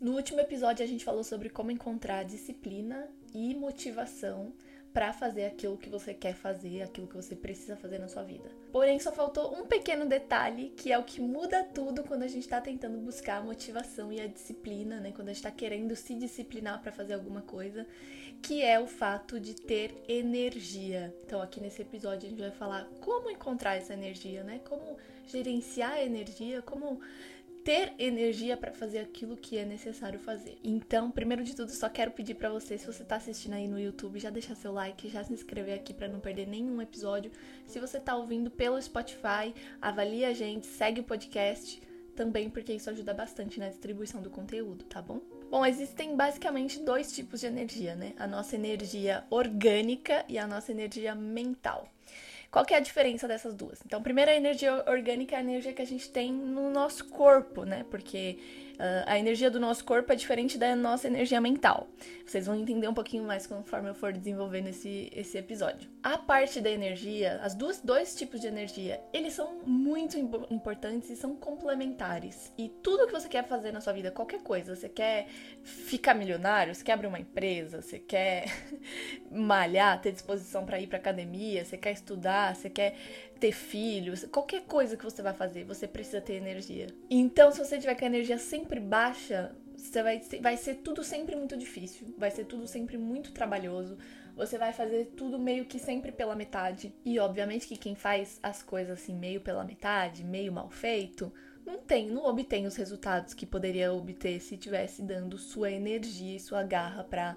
No último episódio a gente falou sobre como encontrar disciplina e motivação para fazer aquilo que você quer fazer, aquilo que você precisa fazer na sua vida. Porém, só faltou um pequeno detalhe, que é o que muda tudo quando a gente está tentando buscar a motivação e a disciplina, né? Quando a gente está querendo se disciplinar para fazer alguma coisa, que é o fato de ter energia. Então, aqui nesse episódio a gente vai falar como encontrar essa energia, né? Como gerenciar a energia, como ter energia para fazer aquilo que é necessário fazer. Então, primeiro de tudo, só quero pedir para você, se você tá assistindo aí no YouTube, já deixar seu like, já se inscrever aqui para não perder nenhum episódio. Se você tá ouvindo pelo Spotify, avalia a gente, segue o podcast também, porque isso ajuda bastante na distribuição do conteúdo, tá bom? Bom, existem basicamente dois tipos de energia, né? A nossa energia orgânica e a nossa energia mental. Qual que é a diferença dessas duas? Então, primeiro, a energia orgânica é a energia que a gente tem no nosso corpo, né? Porque a energia do nosso corpo é diferente da nossa energia mental. Vocês vão entender um pouquinho mais conforme eu for desenvolvendo esse episódio. A parte da energia, dois tipos de energia, eles são muito importantes e são complementares. E tudo que você quer fazer na sua vida, qualquer coisa, você quer ficar milionário, você quer abrir uma empresa, você quer malhar, ter disposição para ir para academia, você quer estudar, você quer ter filhos, qualquer coisa que você vai fazer, você precisa ter energia. Então, se você tiver com a energia sempre baixa, você vai ser tudo sempre muito difícil, vai ser tudo sempre muito trabalhoso, você vai fazer tudo meio que sempre pela metade. E, obviamente, que quem faz as coisas assim meio pela metade, meio mal feito, não obtém os resultados que poderia obter se tivesse dando sua energia e sua garra para,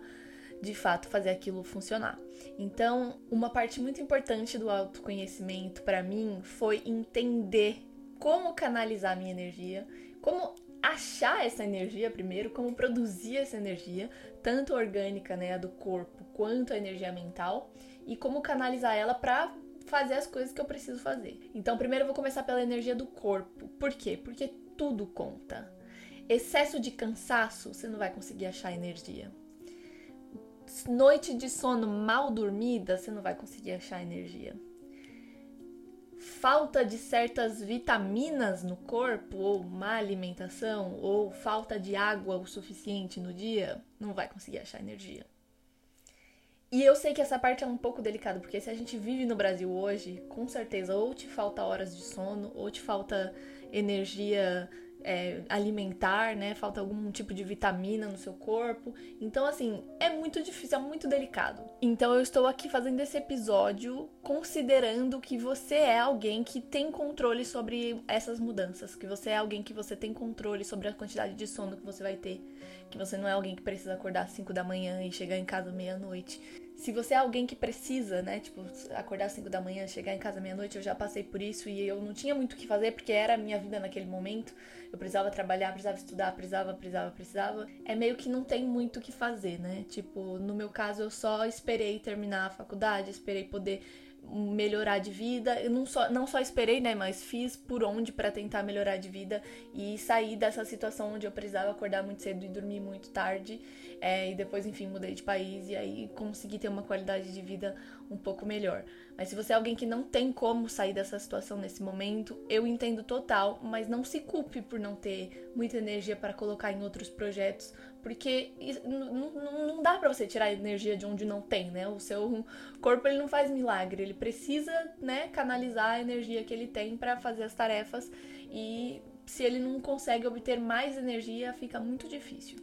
de fato, fazer aquilo funcionar. Então, uma parte muito importante do autoconhecimento para mim foi entender como canalizar minha energia, como achar essa energia primeiro, como produzir essa energia, tanto orgânica, né, a do corpo, quanto a energia mental, e como canalizar ela para fazer as coisas que eu preciso fazer. Então, primeiro eu vou começar pela energia do corpo. Por quê? Porque tudo conta. Excesso de cansaço, você não vai conseguir achar energia. Noite de sono mal dormida, você não vai conseguir achar energia. Falta de certas vitaminas no corpo, ou má alimentação, ou falta de água o suficiente no dia, não vai conseguir achar energia. E eu sei que essa parte é um pouco delicada, porque se a gente vive no Brasil hoje, com certeza ou te falta horas de sono, ou te falta energia alimentar, né? Falta algum tipo de vitamina no seu corpo. Então, assim, é muito difícil, é muito delicado. Então, eu estou aqui fazendo esse episódio considerando que você é alguém que tem controle sobre essas mudanças, que você é alguém que você tem controle sobre a quantidade de sono que você vai ter, que você não é alguém que precisa acordar às 5 da manhã e chegar em casa meia-noite. Se você é alguém que precisa, né, tipo, acordar às 5 da manhã, chegar em casa meia-noite, eu já passei por isso e eu não tinha muito o que fazer porque era a minha vida naquele momento. Eu precisava trabalhar, precisava estudar, precisava. É meio que não tem muito o que fazer, né? Tipo, no meu caso, eu só esperei terminar a faculdade, esperei poder melhorar de vida. Eu não só esperei, né, mas fiz por onde pra tentar melhorar de vida e sair dessa situação onde eu precisava acordar muito cedo e dormir muito tarde, e depois, enfim, mudei de país e aí consegui ter uma qualidade de vida um pouco melhor. Mas se você é alguém que não tem como sair dessa situação nesse momento, eu entendo total, mas não se culpe por não ter muita energia para colocar em outros projetos, porque não dá pra você tirar energia de onde não tem, né? O seu corpo, ele não faz milagre, ele precisa, né, canalizar a energia que ele tem pra fazer as tarefas, e se ele não consegue obter mais energia, fica muito difícil.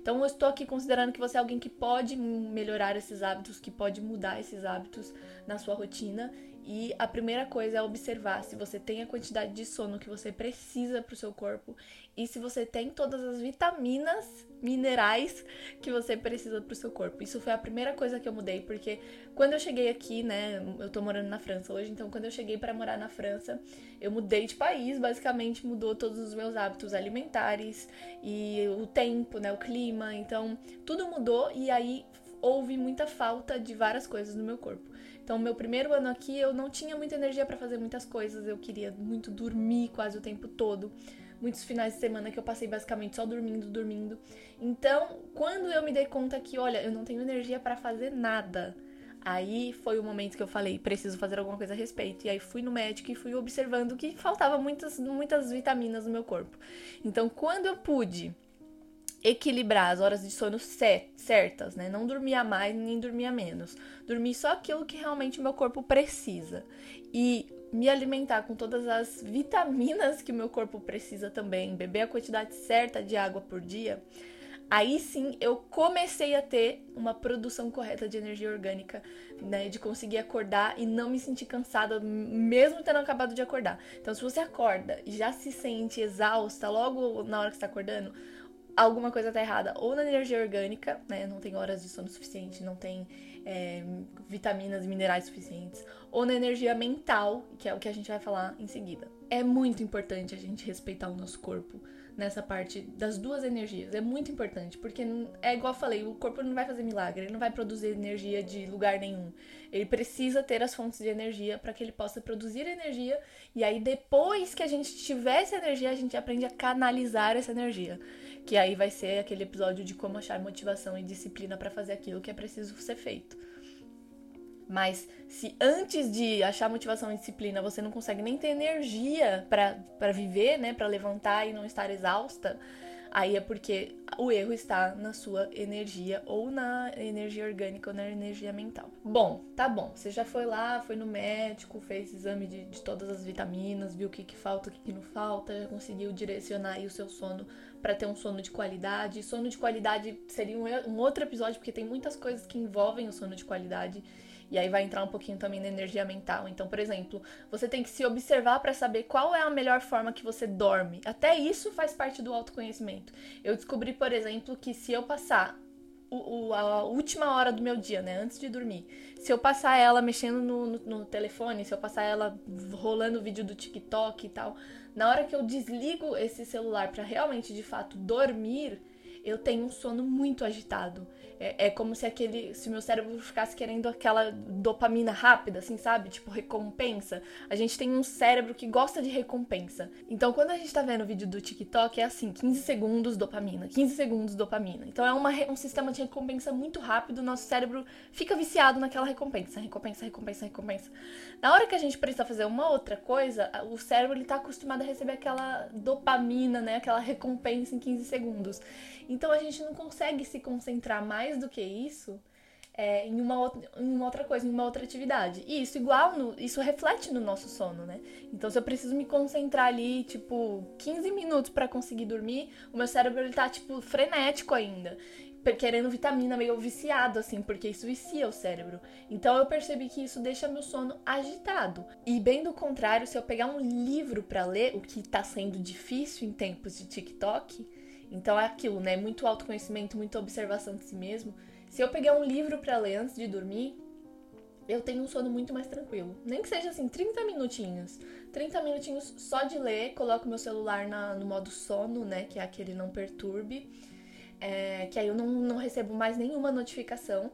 Então, eu estou aqui considerando que você é alguém que pode melhorar esses hábitos, que pode mudar esses hábitos na sua rotina. E a primeira coisa é observar se você tem a quantidade de sono que você precisa para o seu corpo e se você tem todas as vitaminas, minerais que você precisa para o seu corpo. Isso foi a primeira coisa que eu mudei, porque quando eu cheguei aqui, né, eu tô morando na França hoje, então quando eu cheguei para morar na França, eu mudei de país, basicamente mudou todos os meus hábitos alimentares e o tempo, né, o clima, então tudo mudou e aí houve muita falta de várias coisas no meu corpo. Então, meu primeiro ano aqui, eu não tinha muita energia para fazer muitas coisas, eu queria muito dormir quase o tempo todo, muitos finais de semana que eu passei basicamente só dormindo. Então, quando eu me dei conta que, olha, eu não tenho energia para fazer nada, aí foi o momento que eu falei, preciso fazer alguma coisa a respeito. E aí fui no médico e fui observando que faltava muitas vitaminas no meu corpo. Então, quando eu pude equilibrar as horas de sono certas, né? Não dormir a mais nem dormir a menos. Dormir só aquilo que realmente o meu corpo precisa. E me alimentar com todas as vitaminas que o meu corpo precisa também. Beber a quantidade certa de água por dia. Aí sim eu comecei a ter uma produção correta de energia orgânica, né? De conseguir acordar e não me sentir cansada, mesmo tendo acabado de acordar. Então, se você acorda e já se sente exausta logo na hora que está acordando, alguma coisa tá errada, ou na energia orgânica, né, não tem horas de sono suficiente, não tem vitaminas e minerais suficientes, ou na energia mental, que é o que a gente vai falar em seguida. É muito importante a gente respeitar o nosso corpo nessa parte das duas energias, é muito importante, porque é igual eu falei, o corpo não vai fazer milagre, ele não vai produzir energia de lugar nenhum, ele precisa ter as fontes de energia para que ele possa produzir energia, e aí depois que a gente tiver essa energia, a gente aprende a canalizar essa energia. Que aí vai ser aquele episódio de como achar motivação e disciplina para fazer aquilo que é preciso ser feito. Mas se antes de achar motivação e disciplina você não consegue nem ter energia para viver, né, para levantar e não estar exausta, aí é porque o erro está na sua energia, ou na energia orgânica, ou na energia mental. Bom, tá bom, você já foi lá, foi no médico, fez exame de todas as vitaminas, viu o que, que falta, o que, que não falta, já conseguiu direcionar aí o seu sono para ter um sono de qualidade. Sono de qualidade seria um outro episódio, porque tem muitas coisas que envolvem o sono de qualidade. E aí vai entrar um pouquinho também na energia mental. Então, por exemplo, você tem que se observar para saber qual é a melhor forma que você dorme. Até isso faz parte do autoconhecimento. Eu descobri, por exemplo, que se eu passar a última hora do meu dia, né, antes de dormir, se eu passar ela mexendo no telefone, se eu passar ela rolando o vídeo do TikTok e tal, na hora que eu desligo esse celular para realmente, de fato, dormir, eu tenho um sono muito agitado. É como se meu cérebro ficasse querendo aquela dopamina rápida, assim, sabe? Tipo, recompensa. A gente tem um cérebro que gosta de recompensa. Então, quando a gente tá vendo o vídeo do TikTok, é assim, 15 segundos, dopamina, 15 segundos, dopamina. Então, é um sistema de recompensa muito rápido. O nosso cérebro fica viciado naquela recompensa, recompensa, recompensa, recompensa. Na hora que a gente precisa fazer uma outra coisa, o cérebro, ele tá acostumado a receber aquela dopamina, né? Aquela recompensa em 15 segundos. Então a gente não consegue se concentrar mais do que isso em uma outra coisa, em uma outra atividade. E isso reflete no nosso sono, né? Então se eu preciso me concentrar ali, tipo, 15 minutos pra conseguir dormir, o meu cérebro ele tá, tipo, frenético ainda, querendo vitamina, meio viciado, assim, porque isso vicia o cérebro. Então eu percebi que isso deixa meu sono agitado. E bem do contrário, se eu pegar um livro pra ler, o que tá sendo difícil em tempos de TikTok... Então é aquilo, né? Muito autoconhecimento, muita observação de si mesmo. Se eu pegar um livro pra ler antes de dormir, eu tenho um sono muito mais tranquilo. Nem que seja assim, 30 minutinhos. 30 minutinhos só de ler, coloco meu celular no modo sono, né? Que é aquele não perturbe. Que aí eu não recebo mais nenhuma notificação.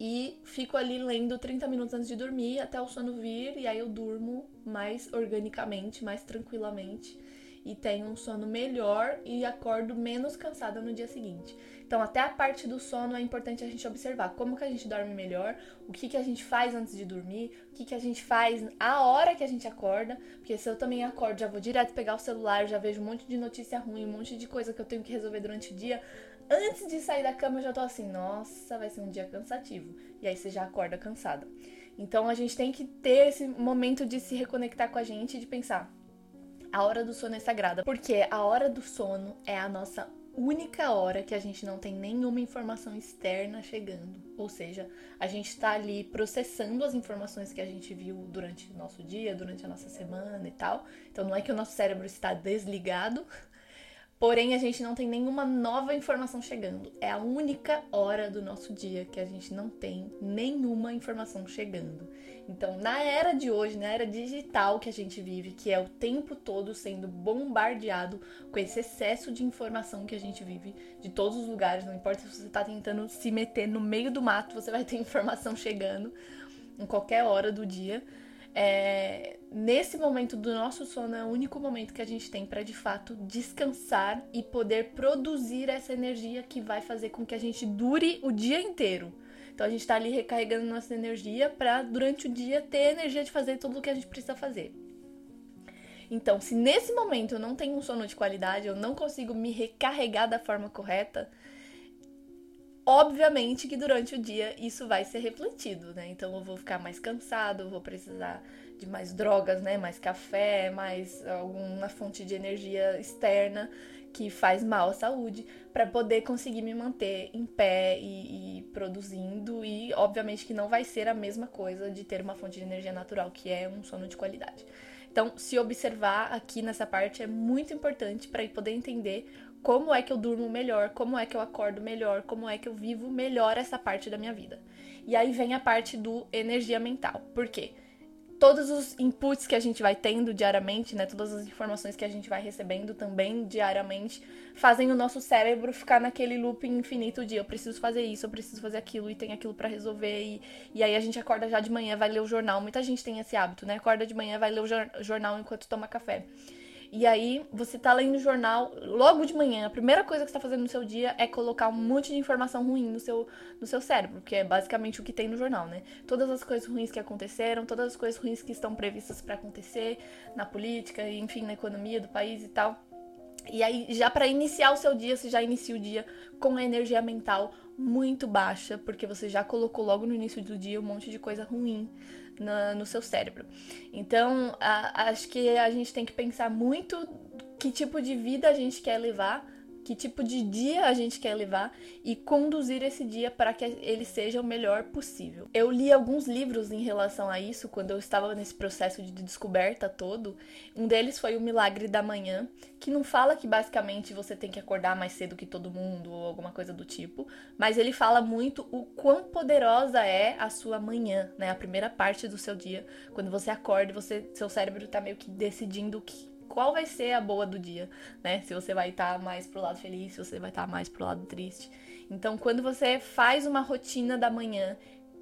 E fico ali lendo 30 minutos antes de dormir, até o sono vir. E aí eu durmo mais organicamente, mais tranquilamente. E tenho um sono melhor e acordo menos cansada no dia seguinte. Então, até a parte do sono é importante a gente observar como que a gente dorme melhor, o que a gente faz antes de dormir, o que a gente faz a hora que a gente acorda, porque se eu também acordo, já vou direto pegar o celular, já vejo um monte de notícia ruim, um monte de coisa que eu tenho que resolver durante o dia. Antes de sair da cama, eu já tô assim, nossa, vai ser um dia cansativo. E aí você já acorda cansada. Então, a gente tem que ter esse momento de se reconectar com a gente e de pensar: a hora do sono é sagrada, porque a hora do sono é a nossa única hora que a gente não tem nenhuma informação externa chegando. Ou seja, a gente está ali processando as informações que a gente viu durante o nosso dia, durante a nossa semana e tal. Então não é que o nosso cérebro está desligado, porém a gente não tem nenhuma nova informação chegando. É a única hora do nosso dia que a gente não tem nenhuma informação chegando. Então, na era de hoje, na era digital que a gente vive, que é o tempo todo sendo bombardeado com esse excesso de informação que a gente vive de todos os lugares, não importa se você está tentando se meter no meio do mato, você vai ter informação chegando em qualquer hora do dia. Nesse momento do nosso sono é o único momento que a gente tem para, de fato, descansar e poder produzir essa energia que vai fazer com que a gente dure o dia inteiro. Então a gente tá ali recarregando nossa energia pra durante o dia ter energia de fazer tudo o que a gente precisa fazer. Então, se nesse momento eu não tenho um sono de qualidade, eu não consigo me recarregar da forma correta, obviamente que durante o dia isso vai ser refletido, né? Então eu vou ficar mais cansado, eu vou precisar de mais drogas, né? Mais café, mais alguma fonte de energia externa que faz mal à saúde, para poder conseguir me manter em pé e produzindo. E obviamente que não vai ser a mesma coisa de ter uma fonte de energia natural, que é um sono de qualidade. Então, se observar aqui nessa parte é muito importante para poder entender como é que eu durmo melhor, como é que eu acordo melhor, como é que eu vivo melhor essa parte da minha vida. E aí vem a parte do energia mental. Por quê? Todos os inputs que a gente vai tendo diariamente, né, todas as informações que a gente vai recebendo também diariamente, fazem o nosso cérebro ficar naquele looping infinito de eu preciso fazer isso, eu preciso fazer aquilo, e tem aquilo pra resolver, e aí a gente acorda já de manhã, vai ler o jornal. Muita gente tem esse hábito, né? Acorda de manhã, vai ler o jornal enquanto toma café. E aí você tá lendo o jornal logo de manhã, a primeira coisa que você tá fazendo no seu dia é colocar um monte de informação ruim no seu cérebro, que é basicamente o que tem no jornal, né? Todas as coisas ruins que aconteceram, todas as coisas ruins que estão previstas pra acontecer na política, enfim, na economia do país e tal. E aí, já pra iniciar o seu dia, você já inicia o dia com a energia mental muito baixa, porque você já colocou logo no início do dia um monte de coisa ruim no seu cérebro. Então, acho que a gente tem que pensar muito que tipo de vida a gente quer levar, que tipo de dia a gente quer levar e conduzir esse dia para que ele seja o melhor possível. Eu li alguns livros em relação a isso quando eu estava nesse processo de descoberta todo. Um deles foi O Milagre da Manhã, que não fala que basicamente você tem que acordar mais cedo que todo mundo ou alguma coisa do tipo, mas ele fala muito o quão poderosa é a sua manhã, né? A primeira parte do seu dia, quando você acorda, seu cérebro está meio que decidindo qual vai ser a boa do dia, né? Se você vai estar mais pro lado feliz, se você vai estar mais pro lado triste. Então, quando você faz uma rotina da manhã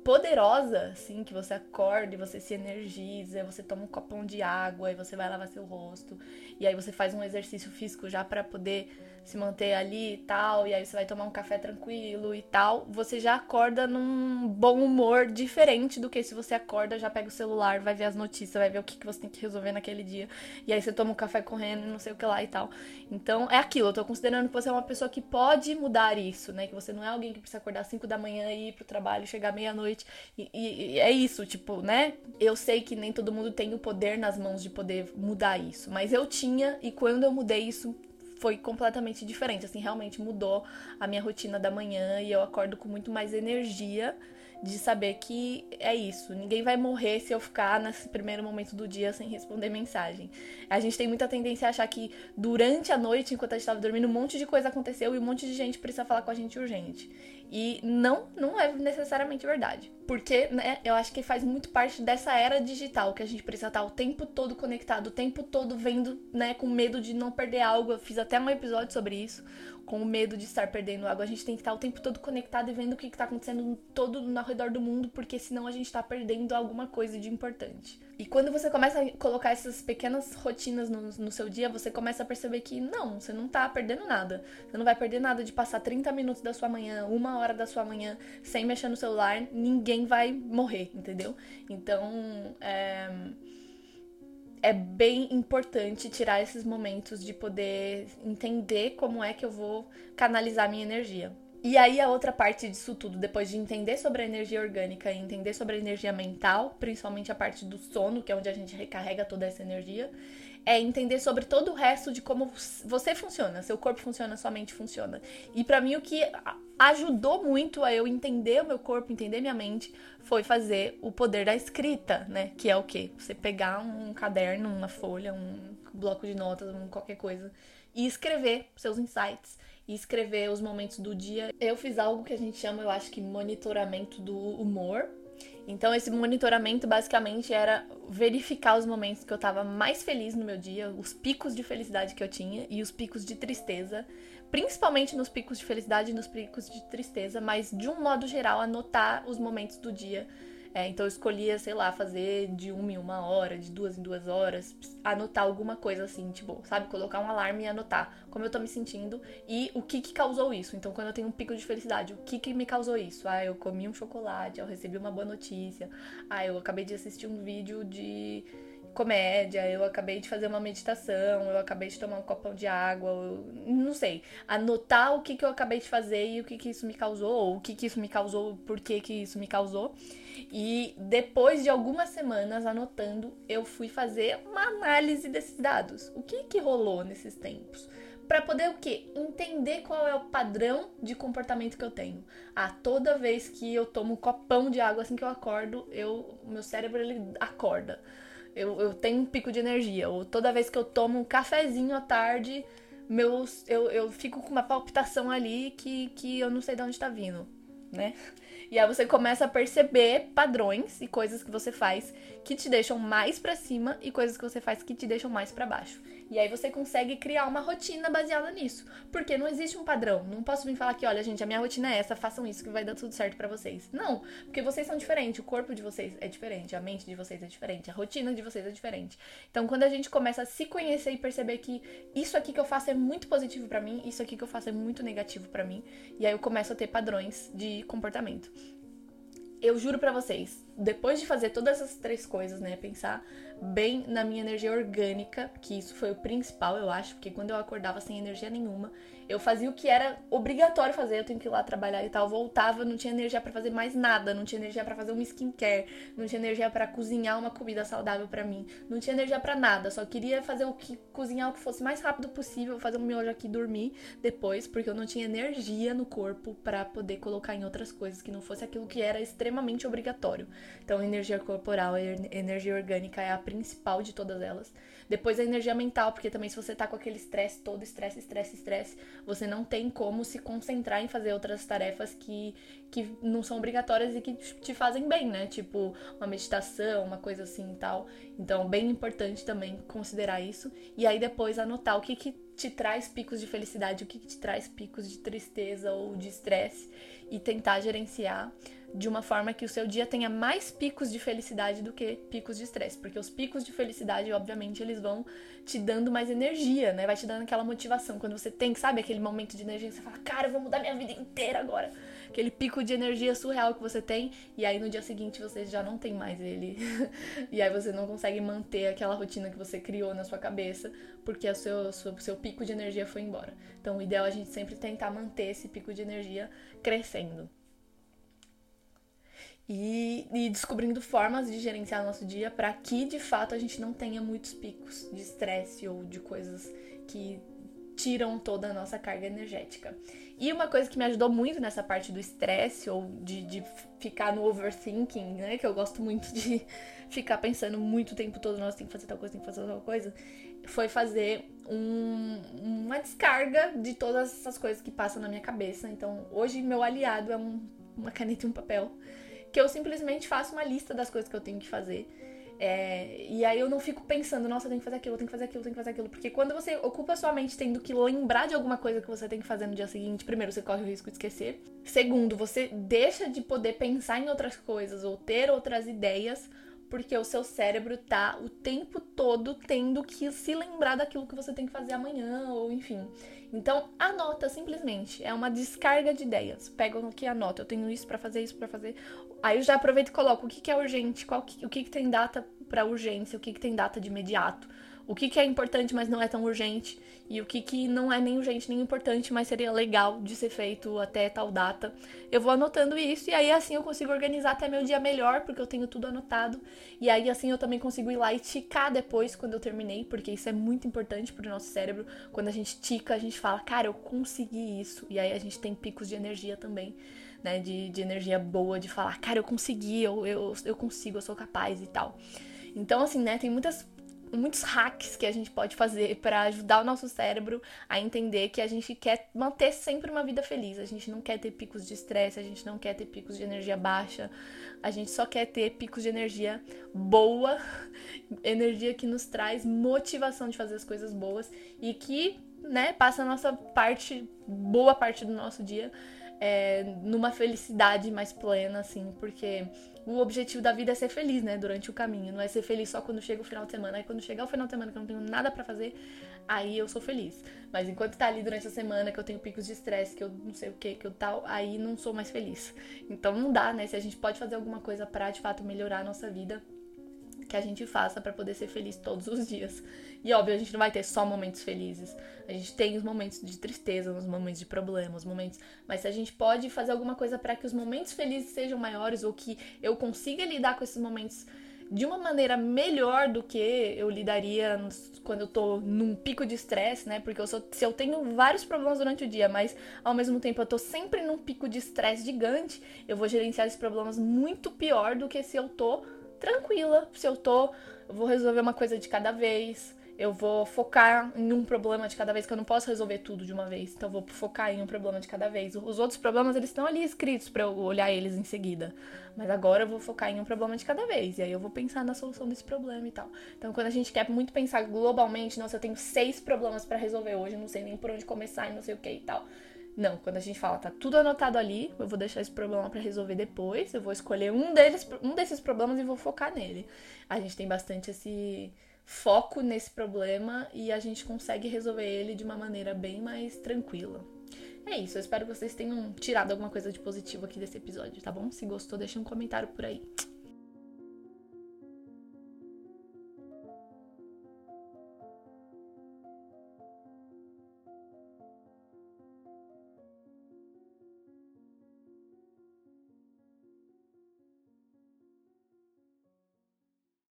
poderosa, assim, que você acorda e você se energiza, você toma um copão de água e você vai lavar seu rosto, e aí você faz um exercício físico já pra poder se manter ali e tal, e aí você vai tomar um café tranquilo e tal, você já acorda num bom humor diferente do que se você acorda, já pega o celular, vai ver as notícias, vai ver o que você tem que resolver naquele dia, e aí você toma um café correndo e não sei o que lá e tal. Então, é aquilo, eu tô considerando que você é uma pessoa que pode mudar isso, né, que você não é alguém que precisa acordar às 5 da manhã e ir pro trabalho, chegar meia-noite, e é isso, tipo, né, eu sei que nem todo mundo tem o poder nas mãos de poder mudar isso, mas eu tinha, e quando eu mudei isso, foi completamente diferente, assim, realmente mudou a minha rotina da manhã e eu acordo com muito mais energia de saber que é isso, ninguém vai morrer se eu ficar nesse primeiro momento do dia sem responder mensagem. A gente tem muita tendência a achar que durante a noite, enquanto a gente estava dormindo, um monte de coisa aconteceu e um monte de gente precisa falar com a gente urgente. E não é necessariamente verdade, porque, né, eu acho que faz muito parte dessa era digital, que a gente precisa estar o tempo todo conectado, o tempo todo vendo, né, com medo de não perder algo. Eu fiz até um episódio sobre isso, com o medo de estar perdendo algo. A gente tem que estar o tempo todo conectado e vendo o que está acontecendo todo ao redor do mundo, porque senão a gente está perdendo alguma coisa de importante. E quando você começa a colocar essas pequenas rotinas no seu dia, você começa a perceber que não, você não está perdendo nada. Você não vai perder nada de passar 30 minutos da sua manhã, 1 hora da sua manhã, sem mexer no celular. Ninguém vai morrer, entendeu? Então, é bem importante tirar esses momentos de poder entender como é que eu vou canalizar minha energia. E aí a outra parte disso tudo, depois de entender sobre a energia orgânica e entender sobre a energia mental, principalmente a parte do sono, que é onde a gente recarrega toda essa energia, é entender sobre todo o resto de como você funciona, seu corpo funciona, sua mente funciona. E pra mim o que ajudou muito a eu entender o meu corpo, entender minha mente, foi fazer o poder da escrita, né? Que é o quê? Você pegar um caderno, uma folha, um bloco de notas, qualquer coisa, e escrever seus insights, e escrever os momentos do dia. Eu fiz algo que a gente chama, eu acho que, monitoramento do humor. Então, esse monitoramento basicamente era verificar os momentos que eu tava mais feliz no meu dia, os picos de felicidade que eu tinha e os picos de tristeza, principalmente nos picos de felicidade e nos picos de tristeza, mas de um modo geral, anotar os momentos do dia. Então eu escolhia, sei lá, fazer de 1 em 1 hora, de 2 em 2 horas, anotar alguma coisa assim, tipo, sabe? Colocar um alarme e anotar como eu tô me sentindo e o que causou isso. Então quando eu tenho um pico de felicidade, o que me causou isso? Ah, eu comi um chocolate, eu recebi uma boa notícia, ah, eu acabei de assistir um vídeo de comédia, eu acabei de fazer uma meditação, eu acabei de tomar um copão de água, não sei. Anotar o que eu acabei de fazer e o que isso me causou, ou o que isso me causou, por que isso me causou. E depois de algumas semanas anotando, eu fui fazer uma análise desses dados. O que rolou nesses tempos? Pra poder o quê? Entender qual é o padrão de comportamento que eu tenho. Ah, toda vez que eu tomo um copão de água assim que eu acordo, meu cérebro, ele acorda. Eu tenho um pico de energia. Ou toda vez que eu tomo um cafezinho à tarde, eu fico com uma palpitação ali que eu não sei de onde tá vindo, né? E aí você começa a perceber padrões e coisas que você faz que te deixam mais pra cima e coisas que você faz que te deixam mais pra baixo. E aí você consegue criar uma rotina baseada nisso. Porque não existe um padrão. Não posso vir falar que, olha, gente, a minha rotina é essa, façam isso que vai dar tudo certo pra vocês. Não, porque vocês são diferentes, o corpo de vocês é diferente, a mente de vocês é diferente, a rotina de vocês é diferente. Então, quando a gente começa a se conhecer e perceber que isso aqui que eu faço é muito positivo pra mim, isso aqui que eu faço é muito negativo pra mim, e aí eu começo a ter padrões de comportamento. Eu juro pra vocês, depois de fazer todas essas três coisas, né, pensar bem na minha energia orgânica, que isso foi o principal, eu acho, porque quando eu acordava sem energia nenhuma, eu fazia o que era obrigatório fazer, eu tenho que ir lá trabalhar e tal, voltava, não tinha energia pra fazer mais nada, não tinha energia pra fazer uma skincare, não tinha energia pra cozinhar uma comida saudável pra mim, não tinha energia pra nada, só queria fazer cozinhar o que fosse mais rápido possível, fazer um miojo aqui e dormir depois, porque eu não tinha energia no corpo pra poder colocar em outras coisas que não fosse aquilo que era extremamente obrigatório. Então, energia corporal, energia orgânica é a principal de todas elas. Depois, a energia mental, porque também se você tá com aquele estresse todo, estresse, você não tem como se concentrar em fazer outras tarefas que não são obrigatórias e que te fazem bem, né? Tipo, uma meditação, uma coisa assim e tal. Então, bem importante também considerar isso. E aí, depois, anotar o que te traz picos de felicidade, o que te traz picos de tristeza ou de estresse e tentar gerenciar de uma forma que o seu dia tenha mais picos de felicidade do que picos de estresse, porque os picos de felicidade, obviamente, eles vão te dando mais energia, né? Vai te dando aquela motivação, quando você tem, sabe, aquele momento de energia que você fala, cara, eu vou mudar minha vida inteira agora, aquele pico de energia surreal que você tem, e aí no dia seguinte você já não tem mais ele, e aí você não consegue manter aquela rotina que você criou na sua cabeça, porque o seu pico de energia foi embora. Então o ideal é a gente sempre tentar manter esse pico de energia crescendo. E descobrindo formas de gerenciar o nosso dia para que, de fato, a gente não tenha muitos picos de estresse ou de coisas que tiram toda a nossa carga energética. E uma coisa que me ajudou muito nessa parte do estresse ou de ficar no overthinking, né, que eu gosto muito de ficar pensando muito o tempo todo, nossa, tem que fazer tal coisa, foi fazer uma descarga de todas essas coisas que passam na minha cabeça. Então, hoje, meu aliado é uma caneta e um papel, que eu simplesmente faço uma lista das coisas que eu tenho que fazer. E aí eu não fico pensando, nossa, eu tenho que fazer aquilo, porque quando você ocupa a sua mente tendo que lembrar de alguma coisa que você tem que fazer no dia seguinte, primeiro, você corre o risco de esquecer. Segundo, você deixa de poder pensar em outras coisas ou ter outras ideias, porque o seu cérebro tá o tempo todo tendo que se lembrar daquilo que você tem que fazer amanhã, ou enfim. Então, anota simplesmente. É uma descarga de ideias. Pega o que anota. Eu tenho isso pra fazer. Aí eu já aproveito e coloco o que é urgente, o que tem data pra urgência, o que tem data de imediato, o que é importante, mas não é tão urgente, e o que não é nem urgente, nem importante, mas seria legal de ser feito até tal data. Eu vou anotando isso, e aí assim eu consigo organizar até meu dia melhor, porque eu tenho tudo anotado, e aí assim eu também consigo ir lá e ticar depois quando eu terminei, porque isso é muito importante pro nosso cérebro. Quando a gente tica, a gente fala, cara, eu consegui isso, e aí a gente tem picos de energia também, né, de energia boa, de falar, cara, eu consegui, eu consigo, eu sou capaz e tal. Então, assim, né, tem muitos hacks que a gente pode fazer para ajudar o nosso cérebro a entender que a gente quer manter sempre uma vida feliz. A gente não quer ter picos de estresse, a gente não quer ter picos de energia baixa, a gente só quer ter picos de energia boa, energia que nos traz motivação de fazer as coisas boas e que, né, passa a nossa boa parte do nosso dia numa felicidade mais plena, assim, porque o objetivo da vida é ser feliz, né, durante o caminho. Não é ser feliz só quando chega o final de semana. Aí quando chegar o final de semana que eu não tenho nada pra fazer, aí eu sou feliz. Mas enquanto tá ali durante a semana, que eu tenho picos de estresse, que eu não sei o que eu tal, aí não sou mais feliz. Então não dá, né? Se a gente pode fazer alguma coisa pra, de fato, melhorar a nossa vida, que que a gente faça para poder ser feliz todos os dias. E óbvio, a gente não vai ter só momentos felizes. A gente tem os momentos de tristeza, os momentos de problema, os momentos... Mas se a gente pode fazer alguma coisa para que os momentos felizes sejam maiores, ou que eu consiga lidar com esses momentos de uma maneira melhor do que eu lidaria quando eu tô num pico de estresse, né? Porque se eu tenho vários problemas durante o dia, mas ao mesmo tempo eu tô sempre num pico de estresse gigante, eu vou gerenciar esses problemas muito pior do que se eu tô tranquila, eu vou resolver uma coisa de cada vez, eu vou focar em um problema de cada vez, que eu não posso resolver tudo de uma vez, então eu vou focar em um problema de cada vez. Os outros problemas, eles estão ali escritos pra eu olhar eles em seguida, mas agora eu vou focar em um problema de cada vez, e aí eu vou pensar na solução desse problema e tal. Então quando a gente quer muito pensar globalmente, nossa, eu tenho 6 problemas pra resolver hoje, não sei nem por onde começar e não sei o que e tal. Não, quando a gente fala, tá tudo anotado ali, eu vou deixar esse problema pra resolver depois, eu vou escolher um desses problemas e vou focar nele. A gente tem bastante esse foco nesse problema e a gente consegue resolver ele de uma maneira bem mais tranquila. É isso, eu espero que vocês tenham tirado alguma coisa de positivo aqui desse episódio, tá bom? Se gostou, deixa um comentário por aí.